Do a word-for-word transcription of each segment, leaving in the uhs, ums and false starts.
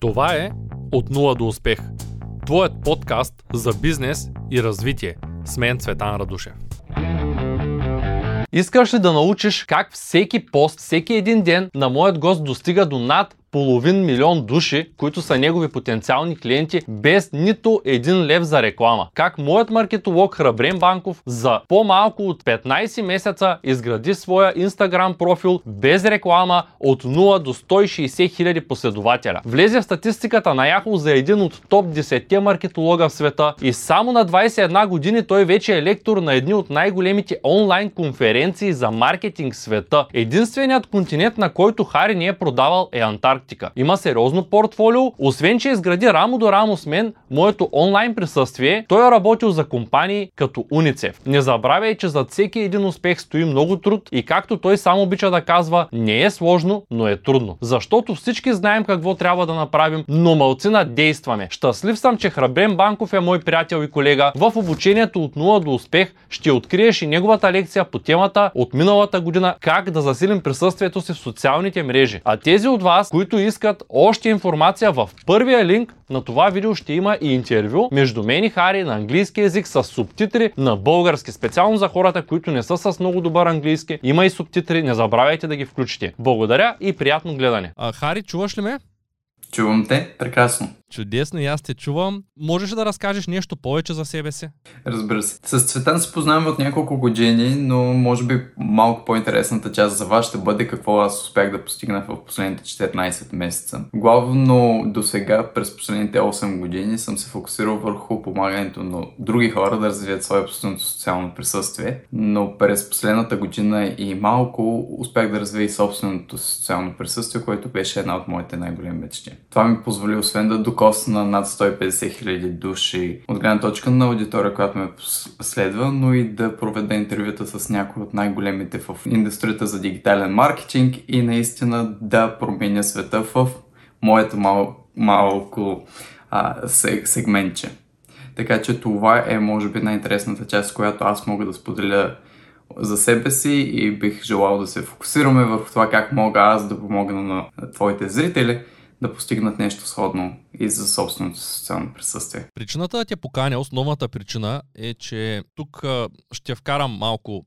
Това е От нула до успех. Твоят подкаст за бизнес и развитие. С мен Цветан Радушев. Искаш ли да научиш как всеки пост, всеки един ден на моят гост достига до над половин милион души, които са негови потенциални клиенти, без нито един лев за реклама? Как моят маркетолог Храбрен Банков за по-малко от петнайсет месеца изгради своя Instagram профил без реклама от нула до сто и шейсет хиляди последователя. Влезе в статистиката на Yahoo за един от топ десет маркетолога в света и само на двайсет и една години той вече е лектор на едни от най-големите онлайн конференции за маркетинг в света. Единственият континент, на който Хари не е продавал, е Антарктика. Има сериозно портфолио, освен че изгради рамо до рамо с мен моето онлайн присъствие, той е работил за компании като UNICEF. Не забравяй, че зад всеки един успех стои много труд и, както той сам обича да казва, не е сложно, но е трудно. Защото всички знаем какво трябва да направим, но малцина действаме. Щастлив съм, че Храбрен Банков е мой приятел и колега. В обучението От нула до успех ще откриеш и неговата лекция по темата от миналата година "Как да засилим присъствието си в социалните мрежи". А тези от вас, които които искат още информация, в първия линк на това видео ще има и интервю между мен и Хари на английски език с субтитри на български. Специално за хората, които не са с много добър английски, има и субтитри, не забравяйте да ги включите. Благодаря и приятно гледане. А, Хари, чуваш ли ме? Чувам те, прекрасно. Чудесно, и аз те чувам. Можеш да разкажеш нещо повече за себе си? Разбира се. С Цветан се познаваме от няколко години, но може би малко по-интересната част за вас ще бъде какво аз успях да постигна в последните четиринайсет месеца. Главно до сега, през последните осем години, съм се фокусирал върху помагането на други хора да развият своето социално присъствие, но през последната година и малко успях да развия и собственото социално присъствие, което беше една от моите най-големи мечти. Това ми позволи, освен да докосна над сто и петдесет хиляди души от гледна точка на аудитория, която ме следва, но и да проведа интервюта с някои от най-големите в индустрията за дигитален маркетинг и наистина да променя света в моето мал- малко а, сегментче. Така че това е, може би, най-интересната част, която аз мога да споделя за себе си, и бих желал да се фокусираме върху това как мога аз да помогна на твоите зрители да постигнат нещо сходно и за собственото социално присъствие. Причината да те поканя, основната причина е, че тук ще вкарам малко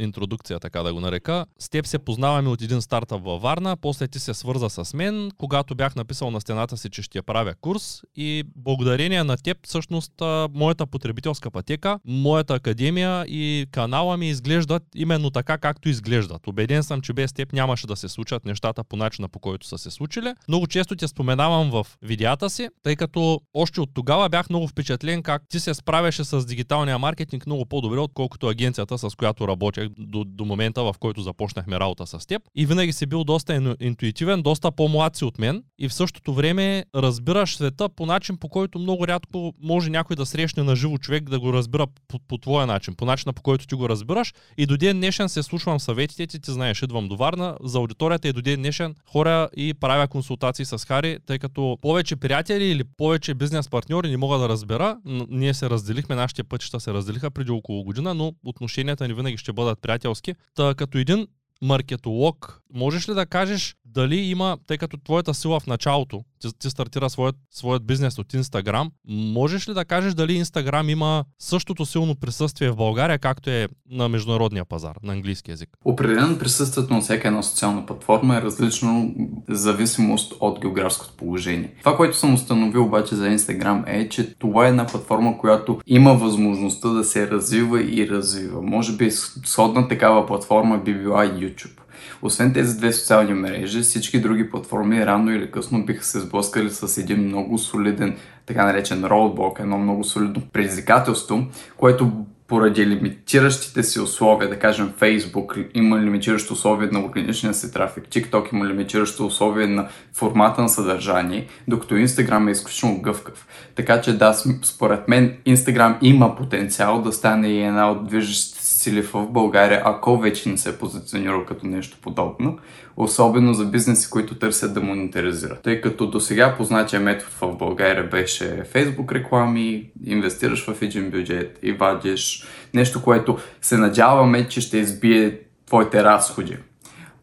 интродукция, така да го нарека. С теб се познаваме от един стартъп във Варна, после ти се свърза с мен, когато бях написал на стената си, че ще правя курс, и благодарение на теб всъщност моята потребителска пътека, моята академия и канала ми изглеждат именно така, както изглеждат. Убеден съм, че без теб нямаше да се случат нещата по начина, по който са се случили. Много често те споменавам в видеята си, тъй като още от тогава бях много впечатлен как ти се справяше с дигиталния маркетинг много по-добре, отколкото агенцията, с която работя. До, до момента, в който започнахме работа с теб, и винаги си бил доста интуитивен, доста по-млад си от мен, и в същото време разбираш света по начин, по който много рядко може някой да срещне на живо човек да го разбира по, по твоя начин, по начина, по който ти го разбираш, и до ден днешен се слушвам съветите ти, ти знаеш, идвам до Варна за аудиторията и до ден днешен хора и правя консултации с Хари, тъй като повече приятели или повече бизнес партньори не мога да разбера. Ние се разделихме, нашите пътища се разделиха преди около година, но отношенията ни винаги ще бъдат приятелски. Та, като един маркетолог, можеш ли да кажеш дали има, тъй като твоята сила в началото, ти, ти стартира своят, своят бизнес от Instagram, можеш ли да кажеш дали Instagram има същото силно присъствие в България, както е на международния пазар, на английски език? Определено присъствието на всяка една социална платформа е различно в зависимост от географското положение. Това, което съм установил обаче за Instagram, е, че това е една платформа, която има възможността да се развива и развива. Може би сходна такава платформа би била YouTube. Освен тези две социални мрежи, всички други платформи рано или късно биха се сблъскали с един много солиден, така наречен roadblock, едно много солидно предизвикателство, което поради лимитиращите си условия, да кажем Facebook има лимитиращо условие на органичния си трафик, TikTok има лимитиращо условие на формата на съдържание, докато Instagram е изключително гъвкав. Така че да, според мен Instagram има потенциал да стане и една от движещите сили в България, ако вече не се е позиционирал като нещо подобно, особено за бизнеси, които търсят да монетаризират. Тъй като до сега познатия метод в България беше Facebook реклами, инвестираш в един бюджет и вадиш нещо, което се надяваме, че ще избие твоите разходи.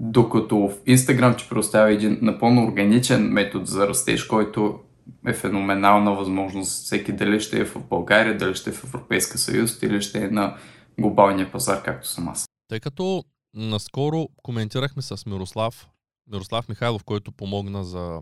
Докато в Instagram ти предоставя един напълно органичен метод за растеж, който е феноменална възможност всеки, дали ще е в България, дали ще е в Европейска съюз, или ще е на глобалния пазар, както съм аз. Тъй като наскоро коментирахме с Мирослав, Мирослав Михайлов, който помогна за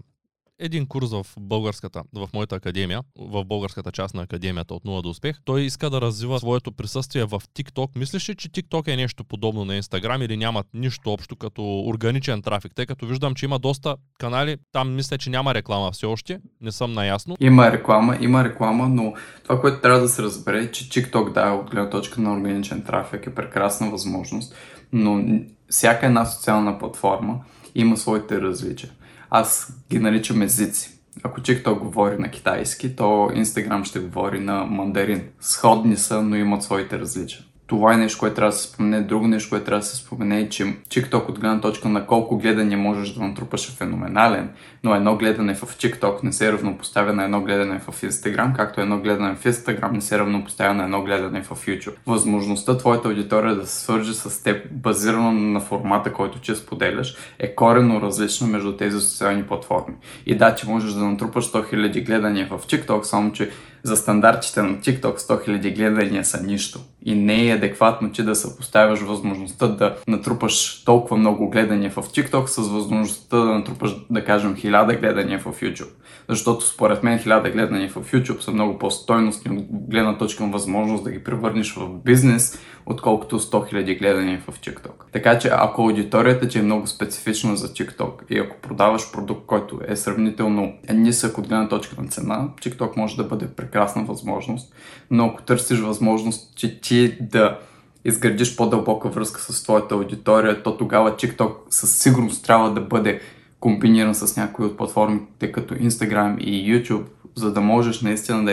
един курс в българската, в моята академия, в българската част на академията "От нула до успех", той иска да развива своето присъствие в TikTok. Мислиш ли, че TikTok е нещо подобно на Instagram или нямат нищо общо като органичен трафик? Тъй като виждам, че има доста канали, там мисля, че няма реклама все още, не съм наясно. Има реклама, има реклама, но това, което трябва да се разбере, е, че TikTok, да, от гледна точка на органичен трафик е прекрасна възможност, но всяка една социална платформа има своите различия. Аз ги наричам езици. Ако TikTok говори на китайски, то Instagram ще говори на мандарин. Сходни са, но имат своите различия. Това е нещо, което трябва да се спомене. Друго нещо, което трябва да се спомене, е, че TikTok от гледна точка на колко гледания можеш да натрупаш е феноменален, но едно гледане в TikTok не се равнопоставя на едно гледане в Instagram, както едно гледане в Instagram не се равнопоставя на едно гледане в YouTube. Възможността твоята аудитория да се свържи с теб, базирано на формата, който ти споделяш, е коренно различна между тези социални платформи. И да, че можеш да натрупаш сто хиляди гледания в TikTok, само че за стандартите на TikTok сто хиляди гледания са нищо. И не е адекватно, че да съпоставяш възможността да натрупаш толкова много гледания в TikTok с възможността да натрупаш, да кажем, хиляда гледания в YouTube. Защото според мен хиляда гледания в YouTube са много по-стойностни от гледна точка на възможност да ги превърнеш в бизнес, отколкото сто хиляди гледания в TikTok. Така че ако аудиторията ти е много специфична за TikTok и ако продаваш продукт, който е сравнително нисък от гледна точка на цена, TikTok може да бъде прекрасна възможност, но ако търсиш възможност, че ти да изградиш по-дълбока връзка с твоята аудитория, то тогава TikTok със сигурност трябва да бъде комбиниран с някои от платформите като Instagram и YouTube, за да можеш наистина да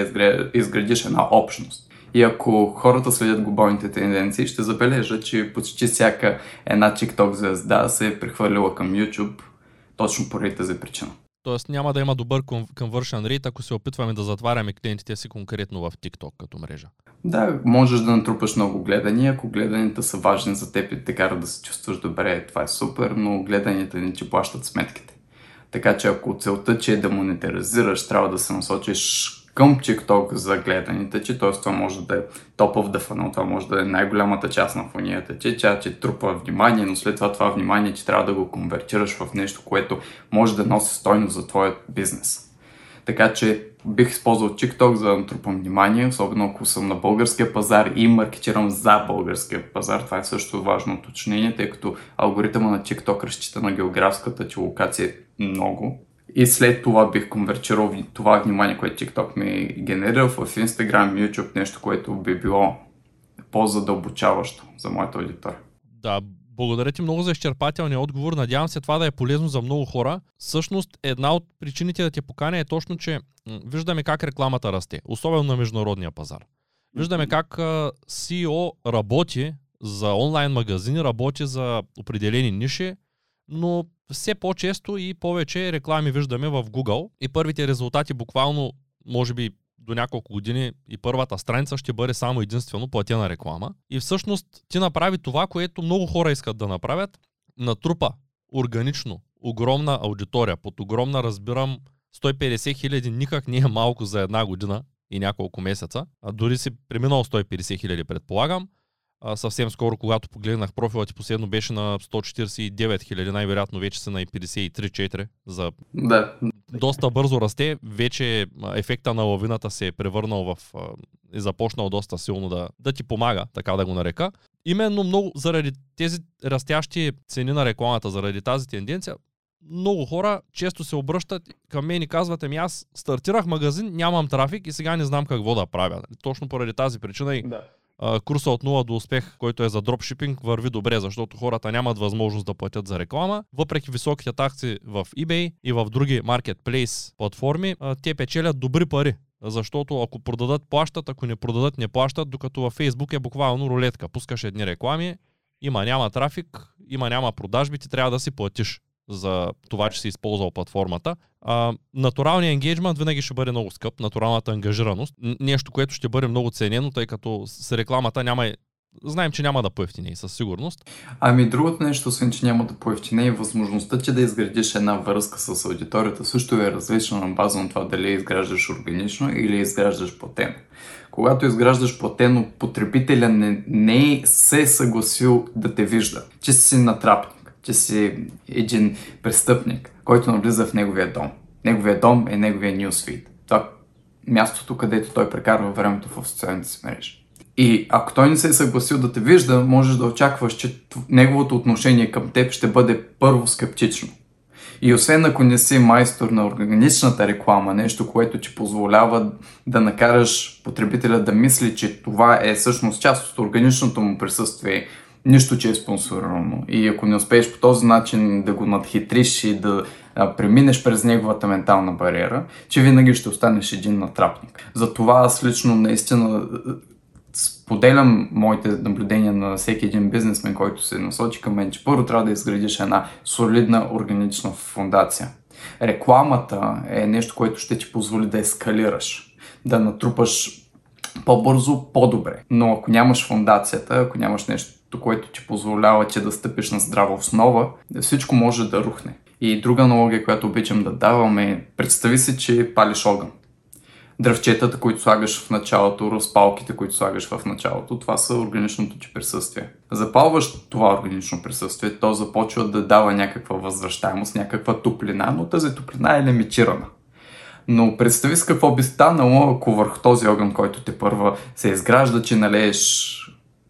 изградиш една общност. И ако хората следят глобалните тенденции, ще забележат, че почти всяка една TikTok звезда се е прехвърлила към YouTube точно поради тази причина. Тоест няма да има добър conversion rate, ако се опитваме да затваряме клиентите си конкретно в TikTok като мрежа. Да, можеш да натрупаш много гледания, ако гледанията са важни за теб и те карат да се чувстваш добре, това е супер, но гледанията не ти плащат сметките. Така че ако целта че е да монетаризираш, трябва да се насочиш към TikTok за гледаните, че т.е. това може да е топ of the funnel, това може да е най-голямата част на фунията, че тя ти трупа внимание, но след това това внимание ти трябва да го конвертираш в нещо, което може да носи стойност за твоя бизнес. Така че бих използвал TikTok за да натрупам внимание, особено ако съм на българския пазар и маркетирам за българския пазар. Това е също важно уточнение, тъй като алгоритъма на TikTok разчита на географската ти локация много. И след това бих конвертирал това внимание, което TikTok ми генерира в Instagram, YouTube, нещо, което би било по-задълбочаващо за моята аудитория. Да, благодаря ти много за изчерпателния отговор. Надявам се това да е полезно за много хора. Всъщност, една от причините да те поканя е точно, че виждаме как рекламата расте, особено на международния пазар. Виждаме как Си И О работи за онлайн магазини, работи за определени ниши, но все по-често и повече реклами виждаме в Google и първите резултати буквално, може би до няколко години и първата страница ще бъде само единствено платена реклама. И всъщност ти направи това, което много хора искат да направят. Натрупа органично огромна аудитория. Под огромна разбирам сто и петдесет хиляди никак не е малко за една година и няколко месеца. А дори си преминал сто и петдесет хиляди предполагам. А, съвсем скоро, когато погледнах профила ти, последно беше на сто четиридесет и девет хиляди, най-вероятно вече са на петдесет и три четири за... Да. Доста бързо расте, вече ефекта на лавината се е превърнал в... е започнал доста силно да, да ти помага, така да го нарека. Именно много заради тези растящи цени на рекламата, заради тази тенденция, много хора често се обръщат към мен и казват, ами аз стартирах магазин, нямам трафик и сега не знам какво да правя. Точно поради тази причина и... Да. Курса "От нула до успех", който е за дропшипинг, върви добре, защото хората нямат възможност да платят за реклама. Въпреки високите такси в eBay и в други маркетплейс платформи, те печелят добри пари, защото ако продадат, плащат, ако не продадат, не плащат, докато във Facebook е буквално рулетка. Пускаш едни реклами, има няма трафик, има няма продажби, ти трябва да си платиш за това, че си използвал платформата. А, натуралният енгейджмент винаги ще бъде много скъп, натуралната ангажираност, нещо, което ще бъде много ценено, тъй като с рекламата няма знаем, че няма да поевтине със сигурност. Ами другото нещо, освен че няма да поевтине, и възможността, че да изградиш една връзка с аудиторията също е различна на база на това дали изграждаш органично или изграждаш платено. Когато изграждаш платено, потребителя не, не се е съгласил да те вижда, че си натрапник, че си един престъпник, който навлиза в неговия дом. Неговия дом е неговия нюсфид. Това мястото, където той прекарва времето в социалните си мрежи. И ако той не се е съгласил да те вижда, можеш да очакваш, че неговото отношение към теб ще бъде първо скептично. И освен ако не си майстор на органичната реклама, нещо, което ти позволява да накараш потребителя да мисли, че това е всъщност част от органичното му присъствие, нищо, че е спонсорирано. И ако не успееш по този начин да го надхитриш и да преминеш през неговата ментална бариера, че винаги ще останеш един натрапник. Затова аз лично наистина споделям моите наблюдения на всеки един бизнесмен, който се насочи към мен, че първо трябва да изградиш една солидна органична фундация. Рекламата е нещо, което ще ти позволи да ескалираш, да натрупаш по-бързо, по-добре. Но ако нямаш фундацията, ако нямаш нещо, което ти позволява, че да стъпиш на здрава основа, всичко може да рухне. И друга аналогия, която обичам да давам е, представи си, че палиш огън. Дръвчетата, които слагаш в началото, разпалките, които слагаш в началото, това са органичното ти присъствие. Запалваш това органично присъствие, то започва да дава някаква възвръщаемост, някаква топлина, но тази топлина е лимитирана. Но представи си какво би станало, ако върху този огън, който те първа се изгражда, че налееш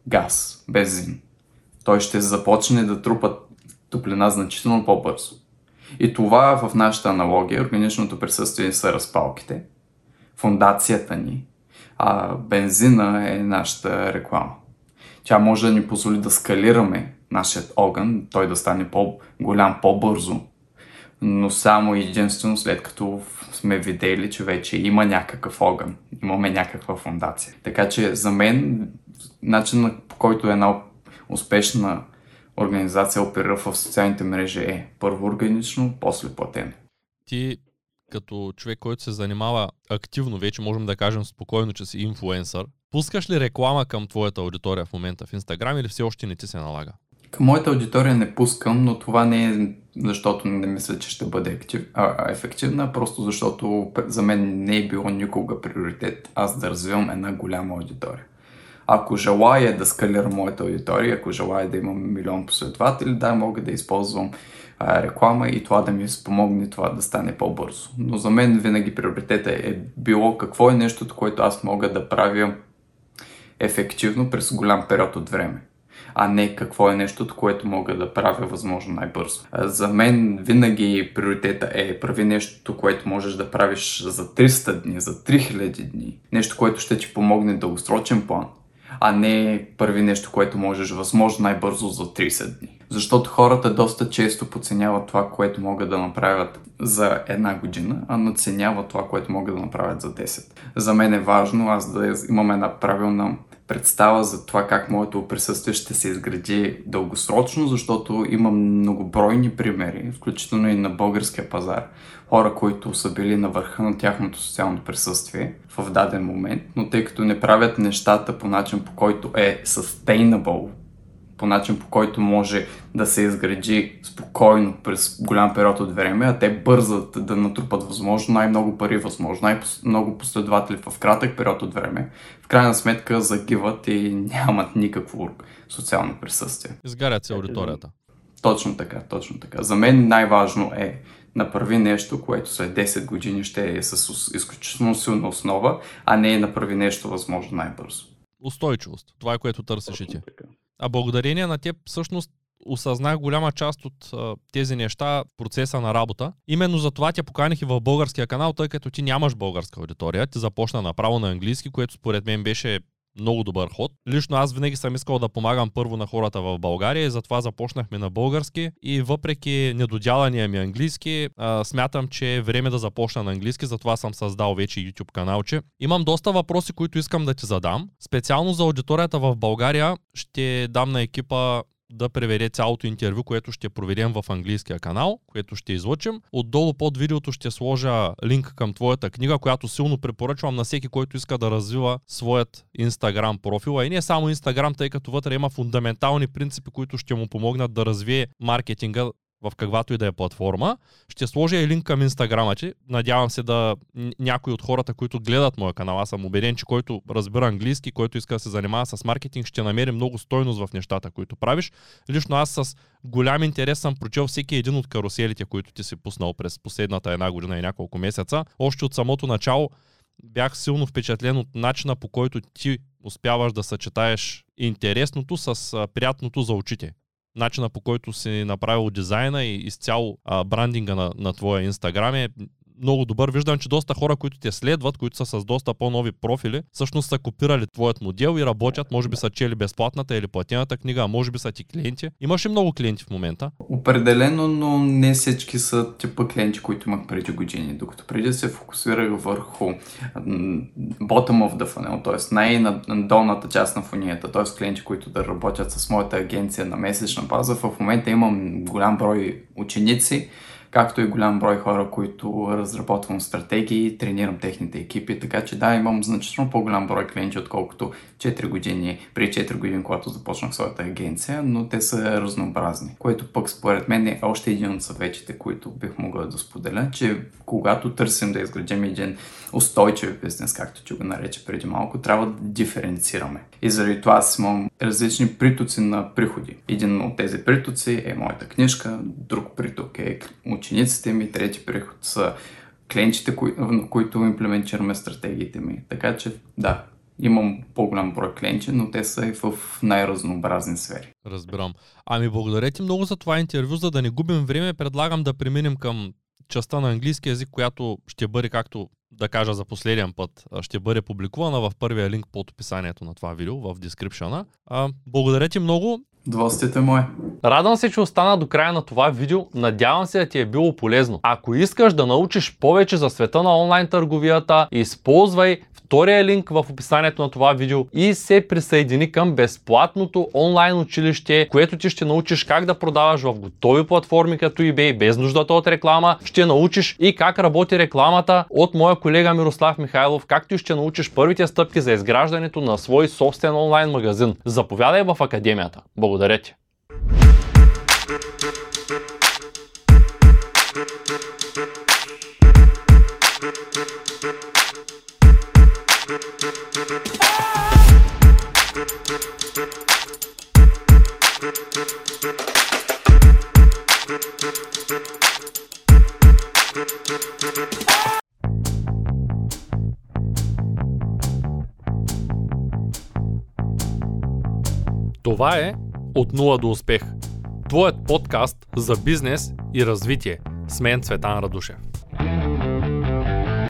газ, бензин. Той ще започне да трупа топлина значително по-бързо. И това в нашата аналогия, органичното присъствие са разпалките. Фундацията ни, а бензина е нашата реклама. Тя може да ни позволи да скалираме нашия огън, той да стане по-голям, по-бързо, но само единствено след като сме видели, че вече има някакъв огън, имаме някаква фундация. Така че за мен начинът, по който една успешна организация оперира в социалните мрежи е първо органично, после платено. Ти като човек, който се занимава активно, вече можем да кажем спокойно, че си инфлуенсър, пускаш ли реклама към твоята аудитория в момента в Инстаграм или все още не ти се налага? Към моята аудитория не пускам, но това не е защото не мисля, че ще бъде актив, а, ефективна, просто защото за мен не е било никога приоритет аз да развивам една голяма аудитория. Ако желая да скалирам моята аудитория, ако желая да имам милион последователи, да, мога да използвам реклама и това да ми спомогне това да стане по-бързо. Но за мен винаги приоритетът е било какво е нещото, което аз мога да правя ефективно през голям период от време, а не какво е нещото, което мога да правя възможно най-бързо. За мен винаги приоритета е прави нещо, което можеш да правиш за триста дни, за три хиляди дни. Нещо, което ще ти помогне в дългосрочен план, а не първи нещо, което можеш възможно най-бързо за трийсет дни. Защото хората доста често подценяват това, което могат да направят за една година, а надценяват това, което могат да направят за десет. За мен е важно аз да имам една правилна представа за това как моето присъствие ще се изгради дългосрочно, защото имам многобройни примери, включително и на българския пазар. Хора, които са били на върха на тяхното социално присъствие в даден момент, но тъй като не правят нещата по начин, по който е sustainable, по начин, по който може да се изгради спокойно през голям период от време, а те бързат да натрупат възможно най-много пари, възможно най-много последователи в кратък период от време, в крайна сметка загиват и нямат никакво социално присъствие. Изгарят се аудиторията. Точно така, точно така. За мен най-важно е направи нещо, което след десет години ще е с изключително силна основа, а не направи нещо възможно най-бързо. Устойчивост. Това е което търсиш и ти. А благодарение на теб всъщност осъзнах голяма част от а, тези неща в процеса на работа. Именно за това те поканих и в българския канал, тъй като ти нямаш българска аудитория. Ти започна направо на английски, което според мен беше много добър ход. Лично аз винаги съм искал да помагам първо на хората в България и затова започнахме на български. И въпреки недодялания ми английски, а, смятам, че е време да започна на английски, затова съм създал вече YouTube каналче. Имам доста въпроси, които искам да ти задам. Специално за аудиторията в България ще дам на екипа да преведе цялото интервю, което ще проведем в английския канал, което ще излъчим. Отдолу под видеото ще сложа линк към твоята книга, която силно препоръчвам на всеки, който иска да развива своят Instagram профил. А и не само Instagram, тъй като вътре има фундаментални принципи, които ще му помогнат да развие маркетинга в каквато и да е платформа. Ще сложа и линк към Инстаграма ти. Надявам се да някои от хората, които гледат моя канал, аз съм убеден, че който разбира английски, който иска да се занимава с маркетинг, ще намери много стойност в нещата, които правиш. Лично аз с голям интерес съм прочел всеки един от каруселите, които ти си пуснал през последната една година и няколко месеца. Още от самото начало бях силно впечатлен от начина, по който ти успяваш да съчетаеш интересното с приятното за очите. Начина, по който си направил дизайна и изцяло а, брандинга на, на твоя Инстаграм е много добър. Виждам, че доста хора, които те следват, които са с доста по-нови профили, всъщност са копирали твоят модел и работят. Може би са чели безплатната или платената книга, а може би са ти клиенти. Имаш ли много клиенти в момента? Определено, но не всички са типа клиенти, които имах преди години. Докато преди се фокусирах върху bottom of the funnel, т.е. най-долната част на фунията, т.е. клиенти, които да работят с моята агенция на месечна база, в момента имам голям брой ученици, както и голям брой хора, които разработвам стратегии, тренирам техните екипи, така че да, имам значително по-голям брой клиенти, отколкото четири години, преди четири години, когато започнах своята агенция, но те са разнообразни, което пък според мен е още един от съветите, които бих могъл да споделя, че когато търсим да изградим един устойчив бизнес, както ти го нарече преди малко, трябва да диференцираме. И заради това аз имам различни притоци на приходи. Един от тези притоци е моята книжка, друг приток е учениците ми, трети приход са клиентите, кои, на които имплементираме стратегиите ми. Така че да, имам по-голям брой клиенти, но те са и в най-разнообразни сфери. Разбирам. Ами благодаря ти много за това интервю. За да не губим време, предлагам да преминем към частта на английски език, която ще бъде, както да кажа за последен път, ще бъде публикувана в първия линк под описанието на това видео, в дескрипшъна. Благодаря ти много. Двостите мое. Радвам се, че остана до края на това видео. Надявам се да ти е било полезно. Ако искаш да научиш повече за света на онлайн търговията, използвай втория линк в описанието на това видео и се присъедини към безплатното онлайн училище, което ти ще научиш как да продаваш в готови платформи като eBay без нуждата от реклама. Ще научиш и как работи рекламата от моя колега Мирослав Михайлов, както и ще научиш първите стъпки за изграждането на свой собствен онлайн магазин. Заповядай в Академията. Благодаря ти. Това е От нула до успех. Твоят подкаст за бизнес и развитие. С мен Цветан Радушев.